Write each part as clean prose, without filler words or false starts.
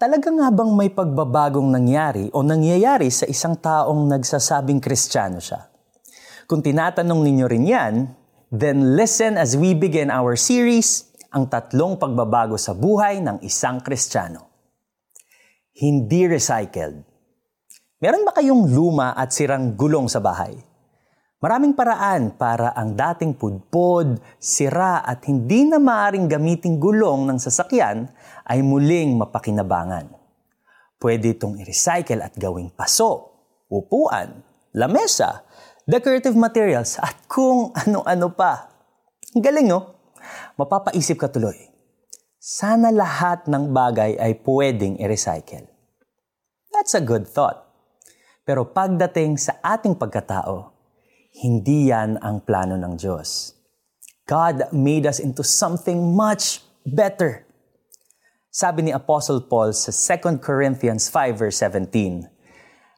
Talaga nga bang may pagbabagong nangyari o nangyayari sa isang taong nagsasabing Kristiyano siya? Kung tinatanong ninyo rin yan, then listen as we begin our series, ang tatlong pagbabago sa buhay ng isang Kristiyano. Hindi recycled. Meron ba kayong luma at sirang gulong sa bahay? Maraming paraan para ang dating pudpod, sira at hindi na maaring gamiting gulong ng sasakyan ay muling mapakinabangan. Pwede itong i-recycle at gawing paso, upuan, lamesa, decorative materials at kung ano-ano pa. Galing no? Mapapaisip ka tuloy. Sana lahat ng bagay ay pwedeng i-recycle. That's a good thought. Pero pagdating sa ating pagkatao, hindi yan ang plano ng Diyos. God made us into something much better. Sabi ni Apostle Paul sa 2 Corinthians 5 verse 17,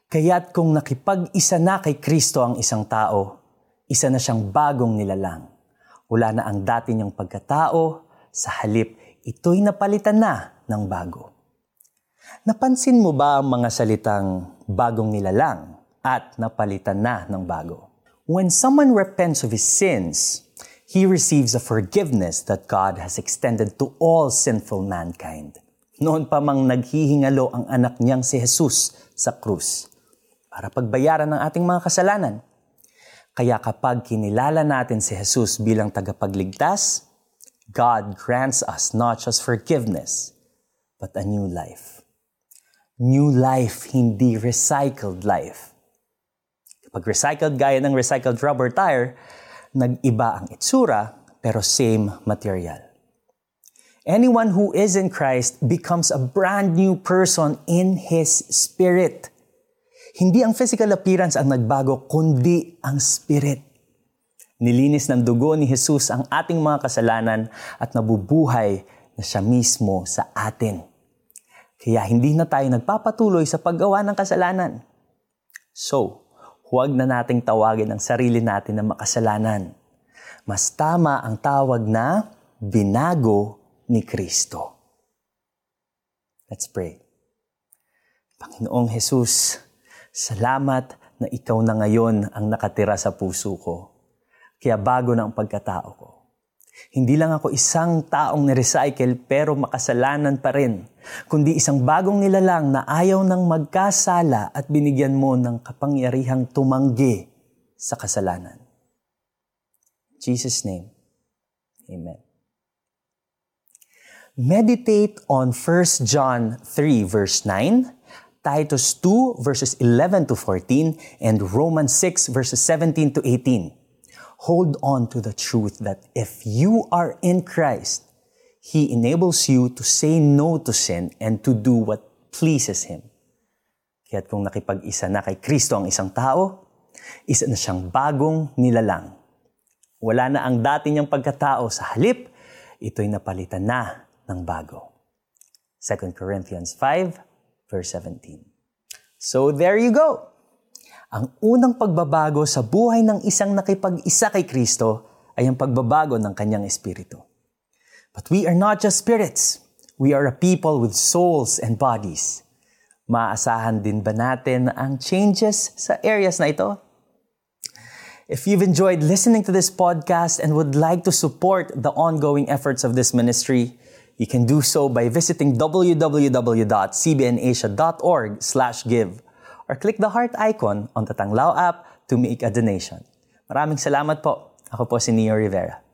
kaya't kung nakipag-isa na kay Cristo ang isang tao, isa na siyang bagong nilalang. Wala na ang dati niyang pagkatao, sa halip ito'y napalitan na ng bago. Napansin mo ba ang mga salitang bagong nilalang at napalitan na ng bago? When someone repents of his sins, he receives a forgiveness that God has extended to all sinful mankind. Noon pa mang naghihingalo ang anak niyang si Jesus sa krus para pagbayaran ng ating mga kasalanan. Kaya kapag kinilala natin si Jesus bilang tagapagligtas, God grants us not just forgiveness, but a new life. New life, hindi recycled life. Pag recycled gaya ng recycled rubber tire, nag-iba ang itsura pero same material. Anyone who is in Christ becomes a brand new person in His Spirit. Hindi ang physical appearance ang nagbago, kundi ang Spirit. Nilinis ng dugo ni Jesus ang ating mga kasalanan at nabubuhay na siya mismo sa atin. Kaya hindi na tayo nagpapatuloy sa paggawa ng kasalanan. So, huwag na nating tawagin ang sarili natin na makasalanan. Mas tama ang tawag na binago ni Cristo. Let's pray. Panginoong Jesus, salamat na ikaw na ngayon ang nakatira sa puso ko. Kaya bago na ang pagkatao ko. Hindi lang ako isang taong ni-recycle pero makasalanan pa rin, kundi isang bagong nilalang na ayaw ng magkasala at binigyan mo ng kapangyarihang tumanggi sa kasalanan. In Jesus' name, Amen. Meditate on 1 John 3 verse 9, Titus 2 verses 11 to 14, and Romans 6 verses 17 to 18. Hold on to the truth that if you are in Christ, He enables you to say no to sin and to do what pleases Him. Kaya't kung nakipag-isa na kay Kristo ang isang tao, isa na siyang bagong nilalang. Wala na ang dati niyang pagkatao, sa halip, ito'y napalitan na ng bago. 2 Corinthians 5 verse 17. So there you go! Ang unang pagbabago sa buhay ng isang nakipag-isa kay Kristo ay ang pagbabago ng kanyang espiritu. But we are not just spirits. We are a people with souls and bodies. Maaasahan din ba natin ang changes sa areas na ito? If you've enjoyed listening to this podcast and would like to support the ongoing efforts of this ministry, you can do so by visiting www.cbnasia.org/give. Or click the heart icon on the Tanglaw app to make a donation. Maraming salamat po. Ako po si Neo Rivera.